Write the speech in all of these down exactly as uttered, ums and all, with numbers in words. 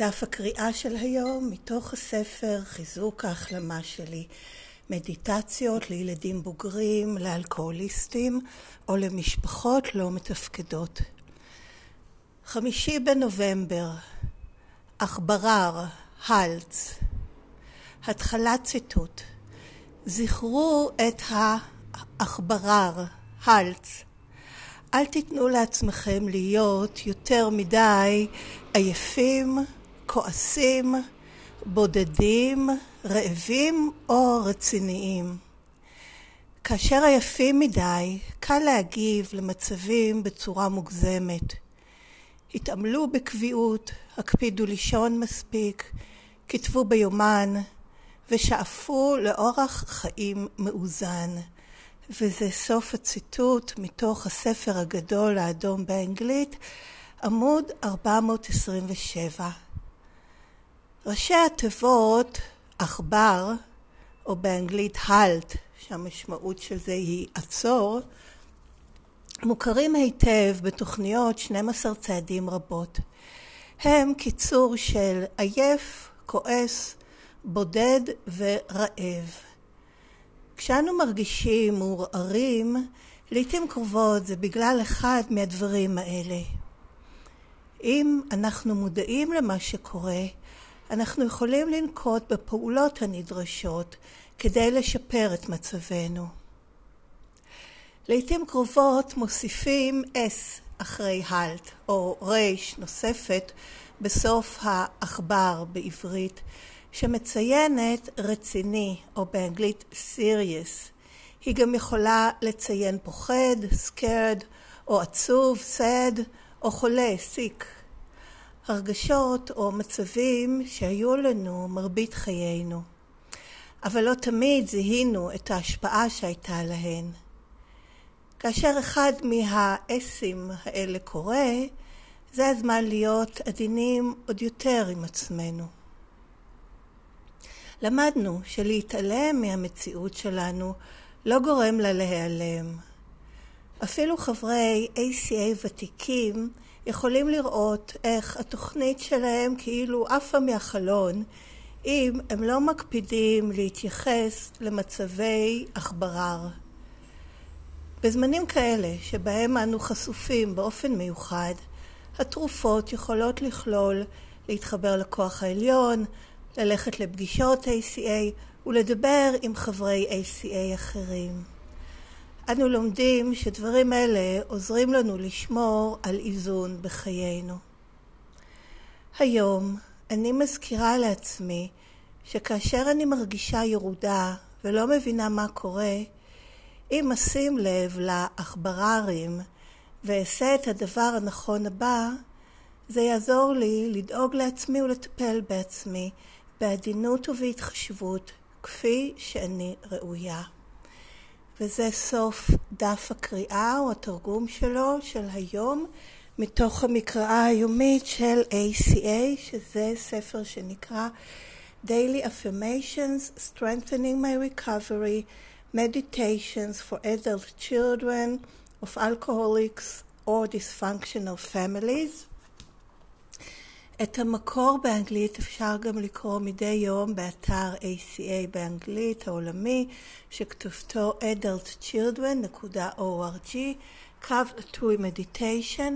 דף הקריאה של היום מתוך הספר חיזוק ההחלמה שלי, מדיטציות לילדים בוגרים, לאלכוהוליסטים או למשפחות לא מתפקדות. חמישי בנובמבר, אכברר, הלט. התחלת ציטוט. זכרו את האכברר, הלט. אל תיתנו לעצמכם להיות יותר מדי עייפים, כועסים, בודדים, רעבים או רציניים. כאשר עייפים מדי, קל להגיב למצבים בצורה מוגזמת. התעמלו בקביעות, הקפידו לישון מספיק, כתבו ביומן ושאפו לאורח חיים מאוזן. וזה סוף הציטוט מתוך הספר הגדול האדום באנגלית, עמוד ארבע מאות עשרים ושבע. ראשי התיבות אכבר, או באנגלית הלט, שהמשמעות של זה היא עצור, מוכרים היטב בתוכניות שנים עשר צעדים רבות. הם קיצור של עייף, כועס, בודד ורעב. כשאנו מרגישים מורערים, לעתים קרובות זה בגלל אחד מהדברים האלה. אם אנחנו מודעים למה שקורה, אנחנו יכולים לנקוט בפעולות הנדרשות כדי לשפר את מצבנו. לעתים קרובות מוסיפים S אחרי הלט, או רייש נוספת בסוף האכבר בעברית, שמציינת רציני, או באנגלית serious. היא גם יכולה לציין פוחד, scared, או עצוב, sad, או חולה, sick. הרגשות או מצבים שהיו לנו מרבית חיינו, אבל לא תמיד זיהינו את ההשפעה שהייתה להן. כאשר אחד מהאסים האלה קורה, זה הזמן להיות עדינים עוד יותר עם עצמנו. למדנו שלהתעלם מהמציאות שלנו לא גורם לה להיעלם. אפילו חברי A C A ותיקים יכולים לראות איך התוכנית שלהם כאילו עפה מהחלון, אם הם לא מקפידים להתייחס למצבי אכברר. בזמנים כאלה שבהם אנו חשופים באופן מיוחד, התרופות יכולות לכלול להתחבר לכוח העליון, ללכת לפגישות A C A ולדבר עם חברי A C A אחרים. אנו לומדים שדברים אלה עוזרים לנו לשמור על איזון בחיינו. היום אני מזכירה לעצמי שכאשר אני מרגישה ירודה ולא מבינה מה קורה, אם אשים לב לאכבררים ואעשה את הדבר הנכון הבא, זה יעזור לי לדאוג לעצמי ולטפל בעצמי, בעדינות ובהתחשבות, כפי שאני ראויה. וזה סוף דף הקריאה או התרגום שלו של היום, מתוך המקראה היומית של A C A, שזה ספר שנקרא Daily Affirmations Strengthening My Recovery, Meditations for Adult Children of Alcoholics or Dysfunctional Families. את המקור באנגלית אפשר גם לקרוא מדי יום באתר A C A באנגלית העולמי, שכתובתו adult children dot org, קו עטוי meditation,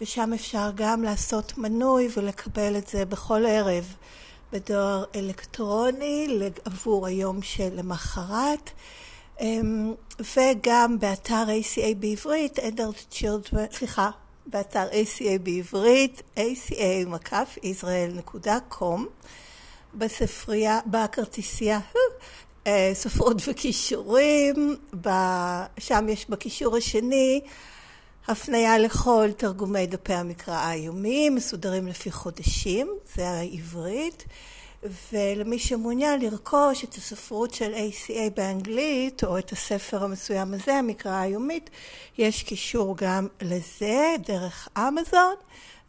ושם אפשר גם לעשות מנוי ולקבל את זה בכל ערב בדואר אלקטרוני עבור היום שלמחרת, וגם באתר A C A בעברית, adult children, סליחה, באתר A C A בעברית, A C A dash Israel dot com, בספרייה, בכרטיסייה, ספרות וקישורים, שם יש בקישור השני, הפנייה לכל תרגומי דפי המקרא היומיים, מסודרים לפי חודשים, זה העברית, ולמי שמעוניין לרכוש את הספרות של A C A באנגלית, או את הספר המסוים הזה, המקרא היומית, יש קישור גם לזה דרך אמזון,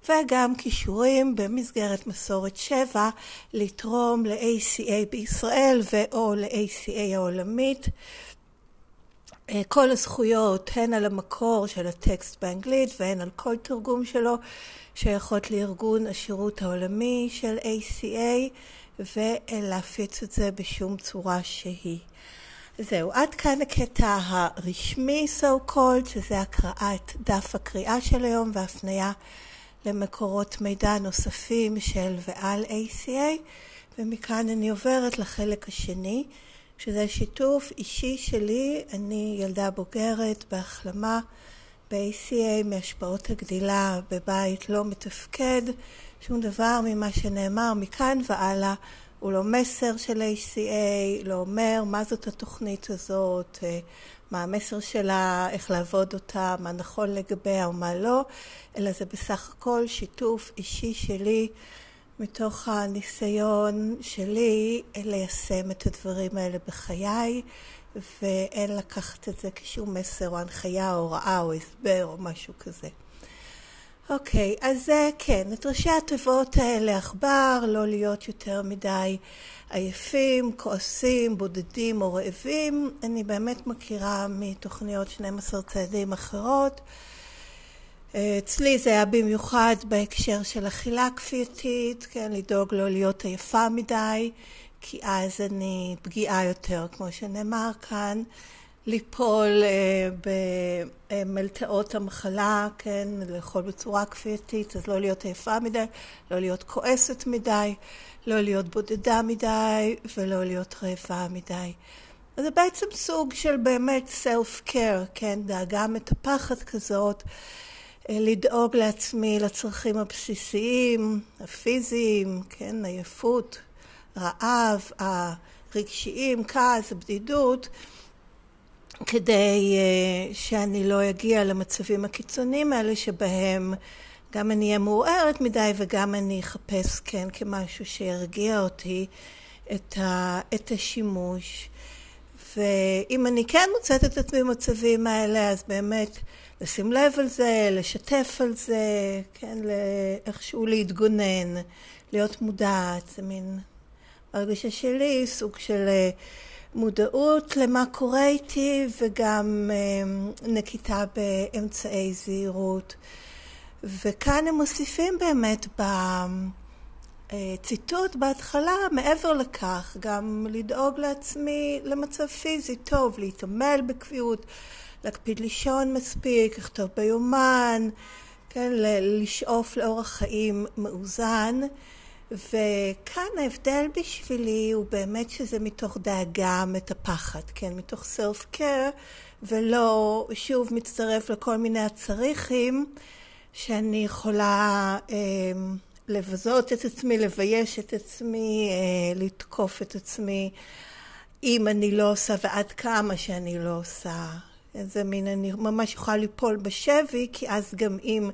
וגם קישורים במסגרת מסורת שבע, לתרום ל-A C A בישראל, ואו ל-A C A העולמית, כל הזכויות, הן על המקור של הטקסט באנגלית והן על כל תרגום שלו, שייכות לארגון השירות העולמי של A C A, ולהפיץ את זה בשום צורה שהיא. זהו, עד כאן הקטע הרשמי, so called, שזה הקראת דף הקריאה של היום והפניה למקורות מידע נוספים של ועל A C A, ומכאן אני עוברת לחלק השני, שזה שיתוף אישי שלי, אני ילדה בוגרת בהחלמה ב-A C A מהשפעות הגדילה בבית לא מתפקד, שום דבר ממה שנאמר מכאן ועלה הוא לא מסר של A C A, לא אומר מה זאת התוכנית הזאת, מה המסר שלה, איך לעבוד אותה, מה נכון לגביה ומה לא, אלא זה בסך הכל שיתוף אישי שלי מתוך הניסיון שלי ליישם את הדברים האלה בחיי, ואין לקחת את זה כשום מסר או הנחיה או הוראה או הסבר או משהו כזה. אוקיי, אז כן, את ראשי התיבות האלה עכבר, לא להיות יותר מדי עייפים, כועסים, בודדים או רעבים. אני באמת מכירה מתוכניות שנים עשר צעדים אחרות. אצלי זה היה במיוחד בהקשר של אכילה כפייתית, כן, לדאוג לא להיות עייפה מדי, כי אז אני פגיעה יותר, כמו שנאמר כאן, ליפול אה, במלטעות המחלה, כן, לאכול בצורה כפייתית, אז לא להיות עייפה מדי, לא להיות כועסת מדי, לא להיות בודדה מדי ולא להיות רעבה מדי. אז זה בעצם סוג של באמת self-care, כן, דאגה מטפחת כזאת, לדאוג לעצמי לצרכים הבסיסיים, הפיזיים, כן, עייפות, רעב, הרגשיים, כעס, בדידות, כדי שאני לא אגיע למצבים הקיצוניים האלה שבהם גם אני אהיה מעורערת מדי וגם אני אחפש, כן, כמשהו שירגיע אותי את ה, את השימוש. ואם אני כן מוצאת את עצמי במצבים האלה, אז באמת לשים לב על זה, לשתף על זה, כן, איכשהו להתגונן, להיות מודעת, זה מין הרגישה שלי, סוג של מודעות למה קורה איתי, וגם נקיטה באמצעי זהירות. וכאן הם מוסיפים באמת בציטוט בהתחלה, מעבר לכך, גם לדאוג לעצמי למצב פיזי טוב, להתעמל בקביעות, להקפיד לישון מספיק, לכתוב ביומן, כן, לשאוף לאורח חיים מאוזן. וכאן ההבדל בשבילי הוא באמת שזה מתוך דאגה מטפחת, כן, מתוך self-care, ולא שוב מצטרף לכל מיני הצריכים שאני יכולה אה, לבזות את עצמי, לבייש את עצמי, אה, לתקוף את עצמי, אם אני לא עושה ועד כמה שאני לא עושה. זה מין, אני ממש יכולה ליפול בשבי, כי אז גם אם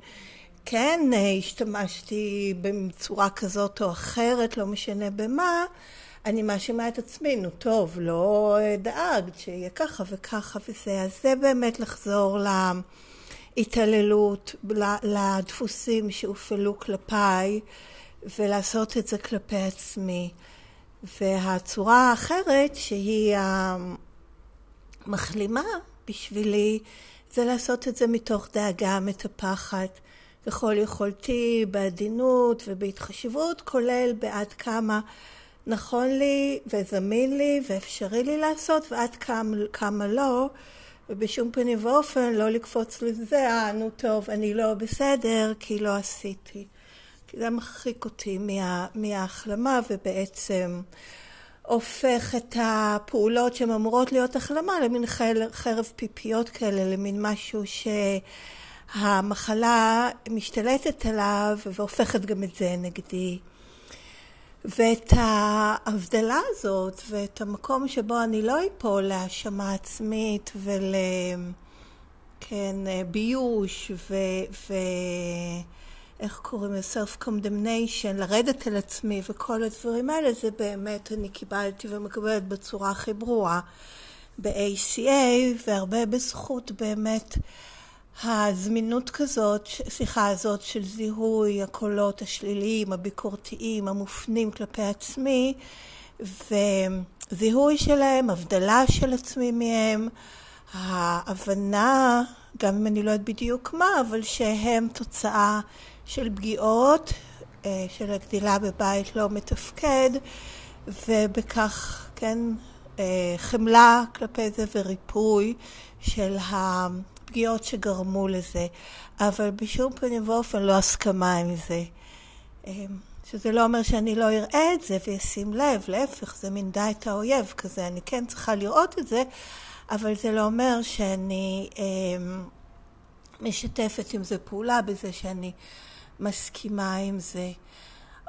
כן השתמשתי בצורה כזאת או אחרת, לא משנה במה, אני מאשימה את עצמי, נו טוב, לא דאגת שיהיה ככה וככה וזה. אז זה באמת לחזור להתעללות, לדפוסים שהופעלו כלפיי, ולעשות את זה כלפי עצמי. והצורה האחרת, שהיא המחלימה, בשבילי, זה לעשות את זה מתוך דאגה מטפחת, ככל יכולתי, בעדינות ובהתחשבות, כולל בעד כמה נכון לי וזמין לי ואפשרי לי לעשות, ועד כמה, כמה לא, ובשום פנים ואופן לא לקפוץ לזה, אה, נו טוב, אני לא בסדר, כי לא עשיתי. כי זה מחריק אותי מה, מההחלמה, ובעצם הופך את הפעולות שהן אמורות להיות החלמה למין חרב פיפיות כאלה, למין משהו שהמחלה משתלטת עליו והופכת גם את זה נגדי. ואת ההבדלה הזאת ואת המקום שבו אני לא איפול להאשמה עצמית ול... כן, ביוש ו... ו... איך קוראים self-condemnation, לרדת על עצמי וכל הדברים האלה, זה באמת אני קיבלתי ומקבלת בצורה הכי ברורה ב-A C A, והרבה בזכות באמת הזמינות כזאת, שיחה הזאת של זיהוי, הקולות השליליים, הביקורתיים, המופנים כלפי עצמי, וזיהוי שלהם, הבדלה של עצמי מהם, ההבנה, גם אם אני לא יודעת בדיוק מה, אבל שהם תוצאה של פגיעות, של הגדילה בבית לא מתפקד, ובכך, כן, חמלה כלפי זה וריפוי של הפגיעות שגרמו לזה. אבל בשום פנים ואופן לא הסכמה עם זה. שזה לא אומר שאני לא אראה את זה וישים לב, להפך, זה מנדה את האויב כזה, אני כן צריכה לראות את זה, אבל זה לא אומר שאני אה, משתפת עם זה פעולה, בזה שאני מסכימה עם זה.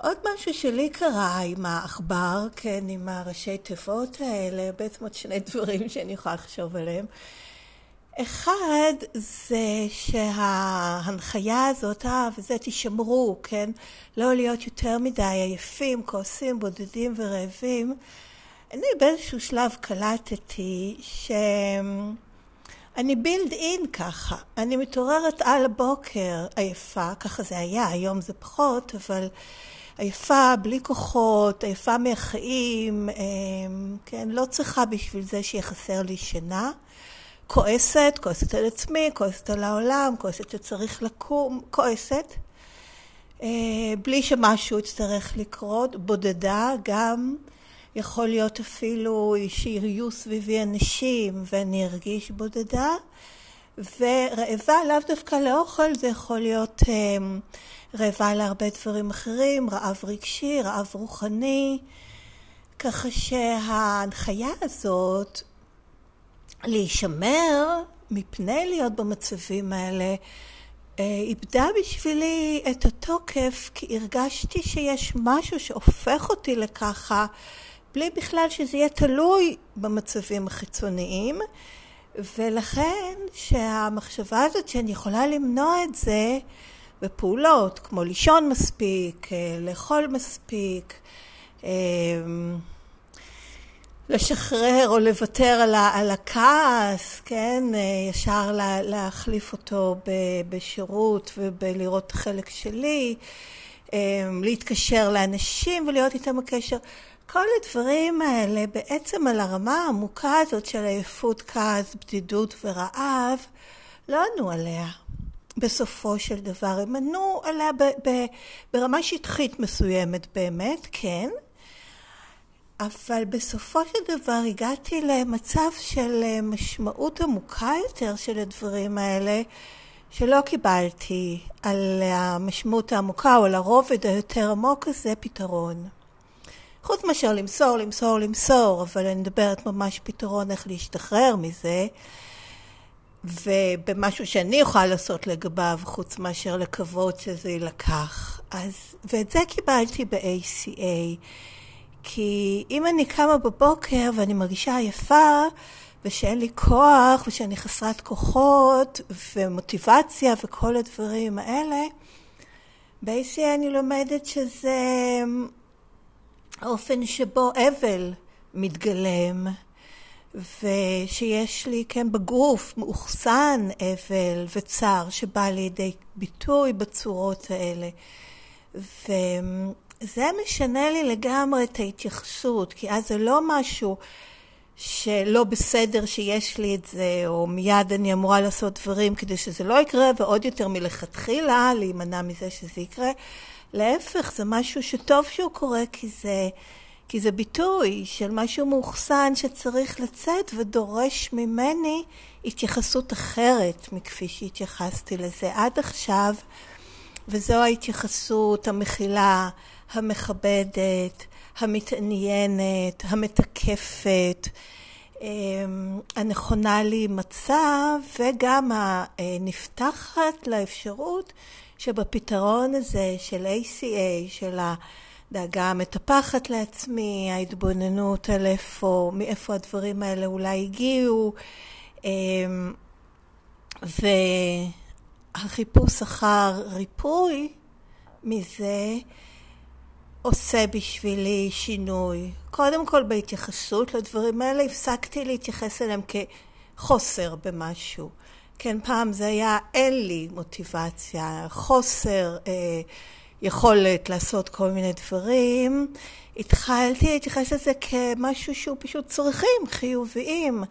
עוד משהו שלי קרה עם העכבר, כן, עם הראשי תיבות האלה, בעצם עוד שני דברים שאני יכולה לחשוב עליהם. אחד זה שההנחיה הזאת, אה, וזה תשמרו, כן, לא להיות יותר מדי עייפים, כועסים, בודדים ורעבים. אני באיזשהו שלב קלטתי שאני בילד אין ככה. אני מתעוררת על הבוקר עייפה, ככה זה היה, היום זה פחות, אבל עייפה בלי כוחות, עייפה מהחיים, כן, לא צריכה בשביל זה שיהיה חסר לי שינה. כועסת, כועסת על עצמי, כועסת על העולם, כועסת שצריך לקום, כועסת. בלי שמשהו יצטרך לקרות, בודדה גם. יכול להיות אפילו שיהיו סביבי אנשים ואני ארגיש בודדה. ורעבה לאו דווקא לאוכל, זה יכול להיות רעבה להרבה דברים אחרים, רעב רגשי, רעב רוחני. ככה שההנחיה הזאת להישמר מפני להיות במצבים האלה, איבדה בשבילי את התוקף, כי הרגשתי שיש משהו שהופך אותי לככה, בלי בכלל שזה יהיה תלוי במצבים החיצוניים, ולכן שהמחשבה הזאת שאני יכולה למנוע את זה בפעולות, כמו לישון מספיק, לאכול מספיק, לשחרר או לוותר על, על הכעס, כן? ישר לה, להחליף אותו ב, בשירות ובלראות חלק שלי, להתקשר לאנשים ולהיות איתם הקשר. כל הדברים האלה בעצם על הרמה העמוקה הזאת של עייפות, כעס, בדידות ורעב, לא ענו עליה. בסופו של דבר הם ענו עליה ב, ב, ברמה שטחית מסוימת באמת, כן? אבל בסופו של דבר הגעתי למצב של משמעות עמוקה יותר של הדברים האלה, שלא קיבלתי על המשמעות העמוקה או על הרובד היותר עמוק הזה פתרון. חוץ מאשר למסור, למסור, למסור, אבל אני מדברת ממש פתרון איך להשתחרר מזה, ובמשהו שאני יכולה לעשות לגביו, חוץ מאשר לקוות שזה ילקח. אז, ואת זה קיבלתי ב-A C A. כי אם אני קמה בבוקר ואני מרגישה עייפה ושאין לי כוח ושאני חסרת כוחות ומוטיבציה וכל הדברים האלה, ב-A C A אני לומדת שזה האופן שבו אבל מתגלם, ושיש לי, כן, בגוף מאוחסן אבל וצער שבא לידי ביטוי בצורות האלה. ו... זה משנה לי לגמרי את ההתייחסות, כי אז זה לא משהו שלא בסדר שיש לי את זה, או מיד אני אמורה לעשות דברים כדי שזה לא יקרה, ועוד יותר מלכתחילה להימנע מזה שזה יקרה. להפך, זה משהו שטוב שהוא קורה, כי זה, כי זה ביטוי של משהו מאוחסן שצריך לצאת ודורש ממני התייחסות אחרת מכפי שהתייחסתי לזה עד עכשיו, וזו ההתייחסות המכילה, המכבדת, המתעניינת, המתקפת, הנכונה להימצא, וגם הנפתחת לאפשרות שבפתרון הזה של A C A, של הדאגה המטפחת לעצמי, ההתבוננות על איפה, מאיפה הדברים האלה אולי הגיעו, והחיפוש אחר ריפוי מזה, עושה בשבילי שינוי. קודם כל בהתייחסות לדברים האלה, הפסקתי להתייחס אליהם כחוסר במשהו. כן, פעם זה היה אין לי מוטיבציה, חוסר אה, יכולת לעשות כל מיני דברים. התחלתי להתייחס לזה כמשהו שהוא פשוט צריכים, חיוביים.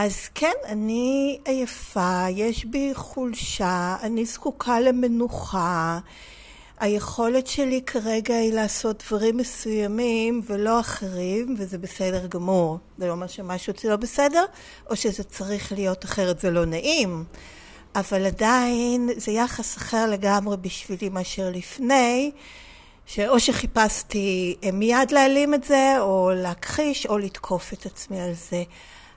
אז כן, אני עייפה, יש בי חולשה, אני זקוקה למנוחה. היכולת שלי כרגע היא לעשות דברים מסוימים ולא אחרים, וזה בסדר גמור. זה לא אומר שמשהו זה לא בסדר, או שזה צריך להיות אחרת, זה לא נעים. אבל עדיין זה יחס אחר לגמרי בשבילי מאשר לפני, שאו שחיפשתי מיד להעלים את זה, או להכחיש, או לתקוף את עצמי על זה.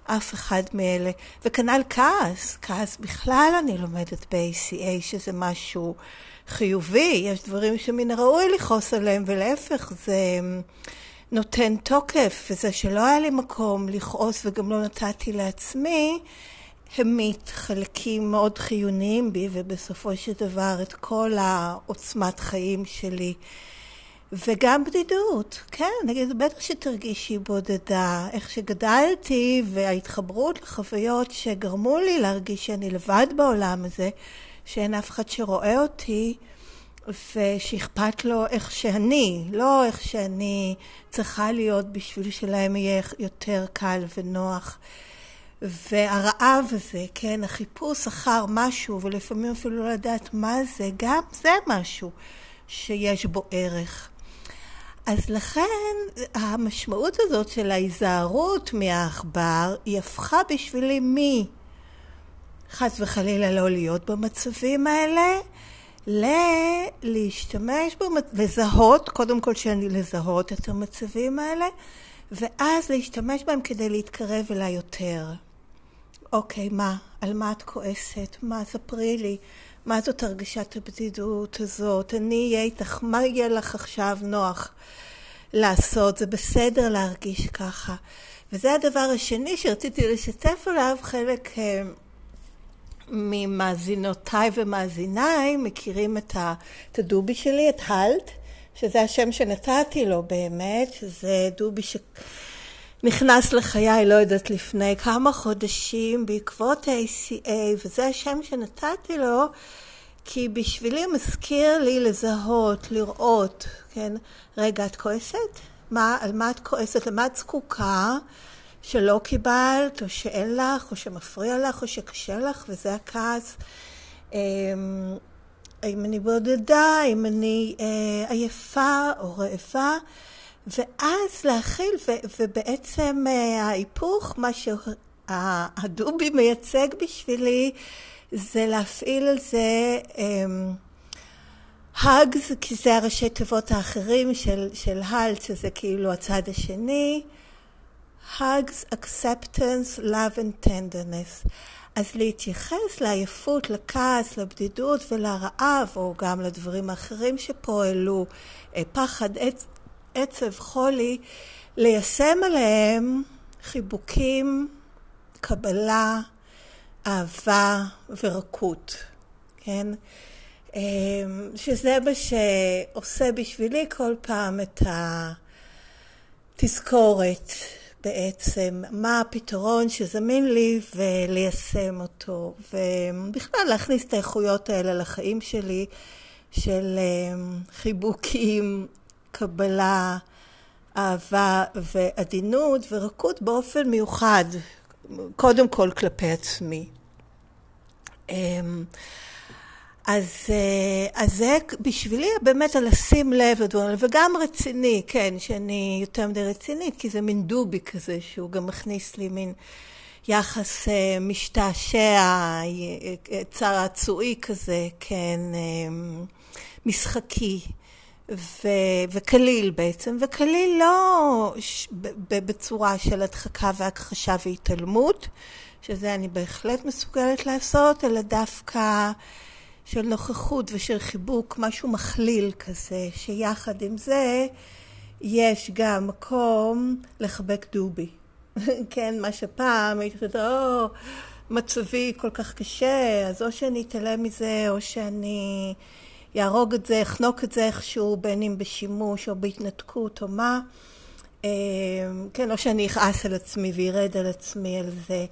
אף אחד מאלה. וכנ"ל כעס. כעס בכלל אני לומדת ב-A C A שזה משהו חיובי. יש דברים שמן הראוי לכעוס עליהם, ולהפך זה נותן תוקף. וזה שלא היה לי מקום לכעוס וגם לא נתתי לעצמי, המית חלקים מאוד חיוניים בי, ובסופו של דבר את כל העוצמת חיים שלי. וגם בדידות, כן, נגיד, בטח שתרגישי בודדה, איך שגדלתי וההתחברות לחוויות שגרמו לי להרגיש שאני לבד בעולם הזה, שאין אף אחד שרואה אותי ושאכפת לו איך שאני, לא איך שאני צריכה להיות בשביל שלהם יהיה יותר קל ונוח. והרעב הזה, כן, החיפוש אחר משהו ולפעמים אפילו לא לדעת מה זה, גם זה משהו שיש בו ערך. אז לכן המשמעות הזאת של ההיזהרות מהעכבר היא הפכה בשבילי מי חס וחלילה לא להיות במצבים האלה, להשתמש במצבים, לזהות, קודם כל שאני לזהות את המצבים האלה, ואז להשתמש בהם כדי להתקרב אליי יותר. אוקיי, מה? על מה את כועסת? מה? ספרי לי. מה זאת הרגשת הבדידות הזאת? אני אהיה איתך, מה יהיה לך עכשיו נוח לעשות? זה בסדר להרגיש ככה. וזה הדבר השני שרציתי לשתף עליו. חלק ממאזינותיי ומאזיניי מכירים את הדובי שלי, את הלט, שזה השם שנתתי לו באמת, שזה דובי ש... נכנס לחיי, לא יודעת, לפני כמה חודשים בעקבות ה-A C A, וזה השם שנתתי לו, כי בשבילי מזכיר לי לזהות, לראות, כן? רגע, את כועסת? מה, על מה את כועסת? למה את זקוקה שלא קיבלת, או שאין לך, או שמפריע לך, או שקשה לך, וזה הכעס. אם אני בודדה, אם אני עייפה או רעבה, ואז להכיל, ו- ובעצם uh, ההיפוך, מה שהדובי מייצג בשבילי, זה להפעיל על זה הגז, um, כי זה הראשי תיבות האחרים של, של הלט, שזה כאילו הצד השני, hugs, acceptance, love and tenderness. אז להתייחס לעייפות, לכעס, לבדידות ולרעב, או גם לדברים האחרים שפועלו, פחד, עץ, עצב, חולי, ליישם עליהם חיבוקים, קבלה, אהבה ורכות, כן? שזה מה שעושה בשבילי כל פעם את התזכורת בעצם, מה הפתרון שזמין לי וליישם אותו, ובכלל להכניס את האיכויות האלה לחיים שלי, של חיבוקים, קבלה, אהבה ועדינות ורקות באופן מיוחד, קודם כל כלפי עצמי. אז, אז זה בשבילי באמת על לשים לב, וגם רציני, כן, שאני יותר מדי רצינית, כי זה מין דובי כזה, שהוא גם מכניס לי מין יחס משתעשע, צעצועי כזה, כן, משחקי. וכליל בעצם, וכליל לא בצורה של הדחקה והכחשה והתעלמות, שזה אני בהחלט מסוגלת לעשות, אלא דווקא של נוכחות ושל חיבוק, משהו מכליל כזה, שיחד עם זה יש גם מקום לחבק דובי. כן, מה שפעם הייתי חושבת, או, מצבי כל כך קשה, אז או שאני אתעלם מזה, או שאני... יהרוג את זה, חנוק את זה איכשהו, בין אם בשימוש או בהתנתקות או מה. כן, או שאני אכעס על עצמי וירד על עצמי על זה.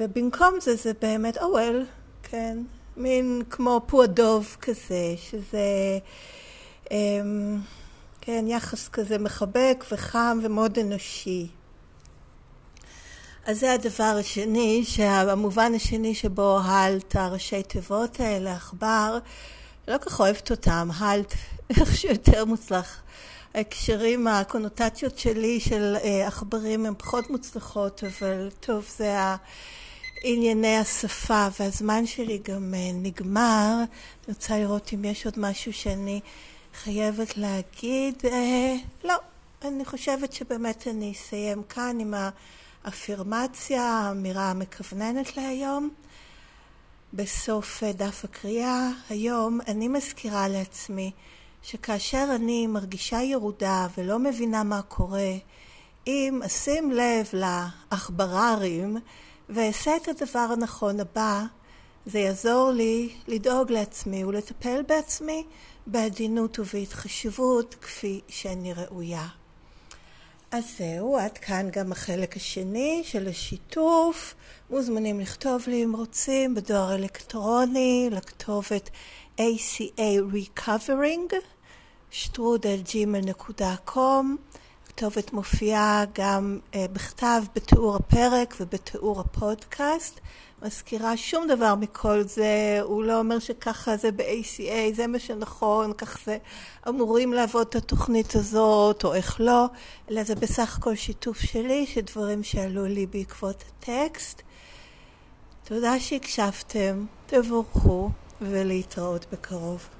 ובמקום זה, זה באמת, oh well, כן, מין כמו פועדוב כזה, שזה, כן, יחס כזה מחבק וחם ומאוד אנושי. אז זה הדבר השני, שהמובן השני שבו הלט, הראשי תיבות האלה, עכבר, לא כך אוהבת אותם, הלט, איך שיותר מוצלח. ההקשרים, הקונוטציות שלי של עכברים הן פחות מוצלחות, אבל טוב, זה הענייני השפה, והזמן שלי גם נגמר. אני רוצה לראות אם יש עוד משהו שאני חייבת להגיד. לא, אני חושבת שבאמת אני אסיים כאן עם ה... אפירמציה, האמירה המכווננת להיום. בסוף דף הקריאה, היום אני מזכירה לעצמי שכאשר אני מרגישה ירודה ולא מבינה מה קורה, אם אשים לב לאחבררים ועשה את הדבר הנכון הבא, זה יעזור לי לדאוג לעצמי ולטפל בעצמי בעדינות ובהתחשבות כפי שאני ראויה. אז זהו, עד כאן גם החלק השני של השיתוף. מוזמנים לכתוב לי אם רוצים בדואר אלקטרוני, לכתובת A C A recovering שטרודל ג'ימייל דוט קום. הכתובת מופיעה גם אה, בכתב בתיאור הפרק ובתיאור הפודקאסט. מזכירה שום דבר מכל זה, הוא לא אומר שככה זה ב-A C A, זה מה שנכון, כך זה אמורים לעבוד את התוכנית הזאת או איך לא, אלא זה בסך הכל שיתוף שלי, שדברים שעלו לי בעקבות הטקסט. תודה שהקשבתם, תבורכו ולהתראות בקרוב.